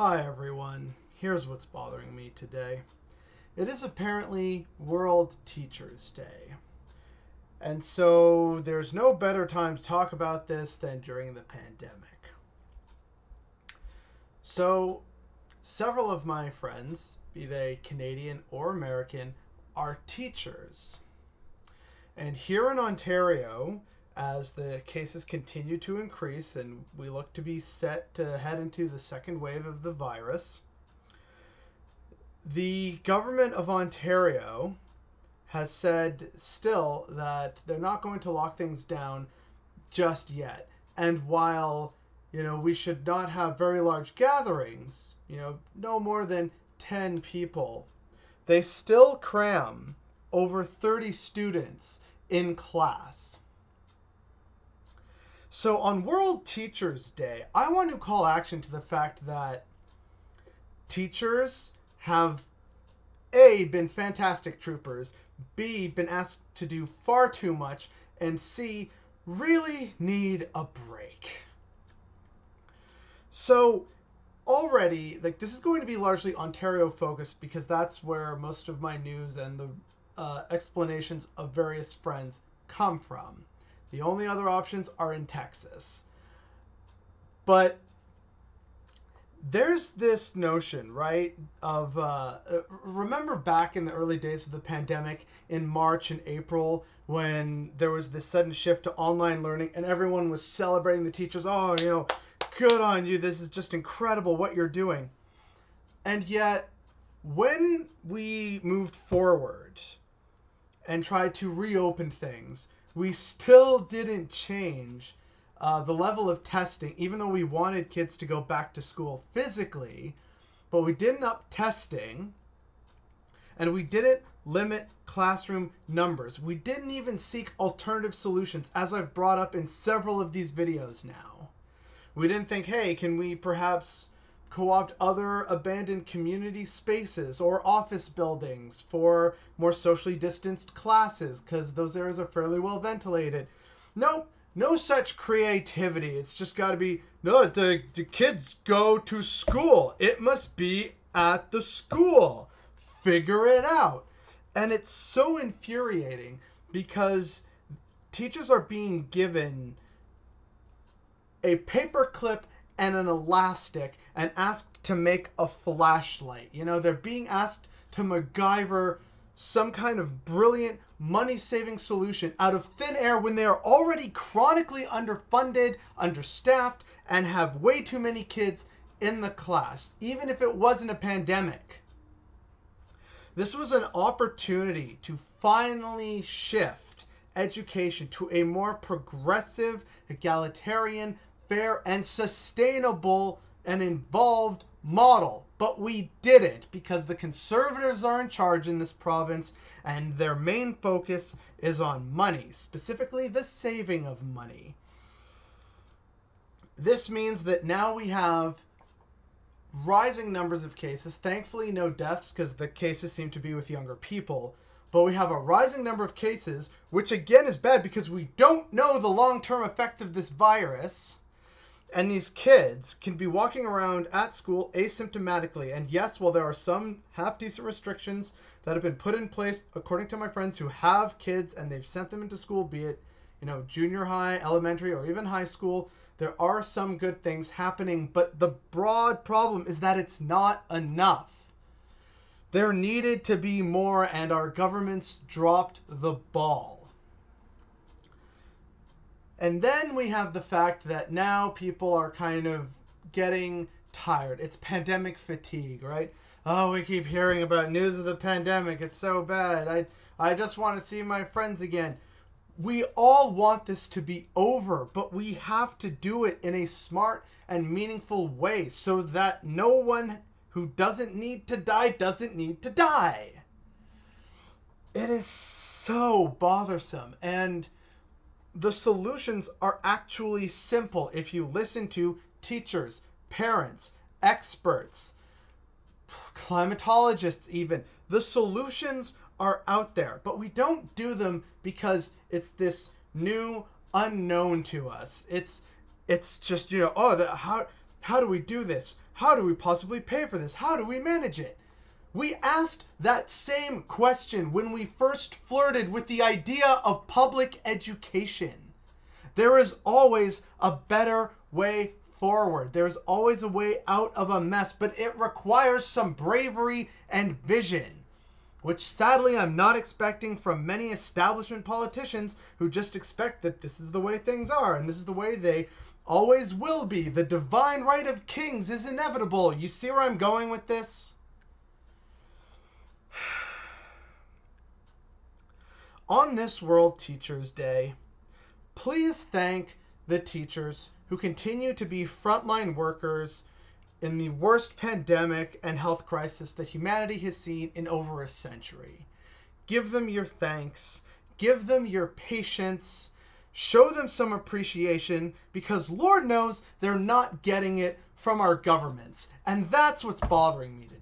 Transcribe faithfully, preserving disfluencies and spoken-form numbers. Hi everyone, here's what's bothering me today. It is apparently World Teachers Day. And so there's no better time to talk about this than during the pandemic. So several of my friends, be they Canadian or American, are teachers. And here in Ontario, as the cases continue to increase and we look to be set to head into the second wave of the virus, the government of Ontario has said still that they're not going to lock things down just yet. And while, you know, we should not have very large gatherings, you know, no more than ten people, they still cram over thirty students in class. So on World Teachers Day, I want to call action to the fact that teachers have A, been fantastic troopers, B, been asked to do far too much, and C, really need a break. So already, like, this is going to be largely Ontario focused because that's where most of my news and the uh, explanations of various friends come from. The only other options are in Texas. But there's this notion, right, of, uh, remember back in the early days of the pandemic in March and April when there was this sudden shift to online learning and everyone was celebrating the teachers, oh, you know, good on you, this is just incredible what you're doing. And yet, when we moved forward and tried to reopen things, we still didn't change uh, the level of testing, even though we wanted kids to go back to school physically, but we didn't up testing, and we didn't limit classroom numbers. We didn't even seek alternative solutions, as I've brought up in several of these videos now. We didn't think, hey, can we perhaps co-opt other abandoned community spaces or office buildings for more socially distanced classes because those areas are fairly well ventilated. Nope, no such creativity. It's just got to be, no, the, the kids go to school. It must be at the school. Figure it out. And it's so infuriating because teachers are being given a paperclip and an elastic and asked to make a flashlight. You know, they're being asked to MacGyver some kind of brilliant money-saving solution out of thin air when they are already chronically underfunded, understaffed, and have way too many kids in the class, even if it wasn't a pandemic. This was an opportunity to finally shift education to a more progressive, egalitarian, fair and sustainable and involved model, but we didn't because the conservatives are in charge in this province and their main focus is on money, specifically the saving of money. This means that now we have rising numbers of cases, thankfully no deaths because the cases seem to be with younger people, but we have a rising number of cases, which again is bad because we don't know the long-term effects of this virus. And these kids can be walking around at school asymptomatically. And yes, while there are some half-decent restrictions that have been put in place, according to my friends who have kids and they've sent them into school, be it, you know, junior high, elementary, or even high school, there are some good things happening. But the broad problem is that it's not enough. There needed to be more, and our governments dropped the ball. And then we have the fact that now people are kind of getting tired. It's pandemic fatigue, right? Oh, we keep hearing about news of the pandemic. It's so bad. I, I just want to see my friends again. We all want this to be over, but we have to do it in a smart and meaningful way so that no one who doesn't need to die doesn't need to die. It is so bothersome. And the solutions are actually simple if you listen to teachers, parents, experts, climatologists even. The solutions are out there, but we don't do them because it's this new unknown to us. It's it's just, you know, oh, the, how How do we do this? How do we possibly pay for this? How do we manage it? We asked that same question when we first flirted with the idea of public education. There is always a better way forward. There is always a way out of a mess, but it requires some bravery and vision, which sadly I'm not expecting from many establishment politicians who just expect that this is the way things are and this is the way they always will be. The divine right of kings is inevitable. You see where I'm going with this? On this World Teachers Day, please thank the teachers who continue to be frontline workers in the worst pandemic and health crisis that humanity has seen in over a century. Give them your thanks. Give them your patience. Show them some appreciation, because Lord knows they're not getting it from our governments. And that's what's bothering me today.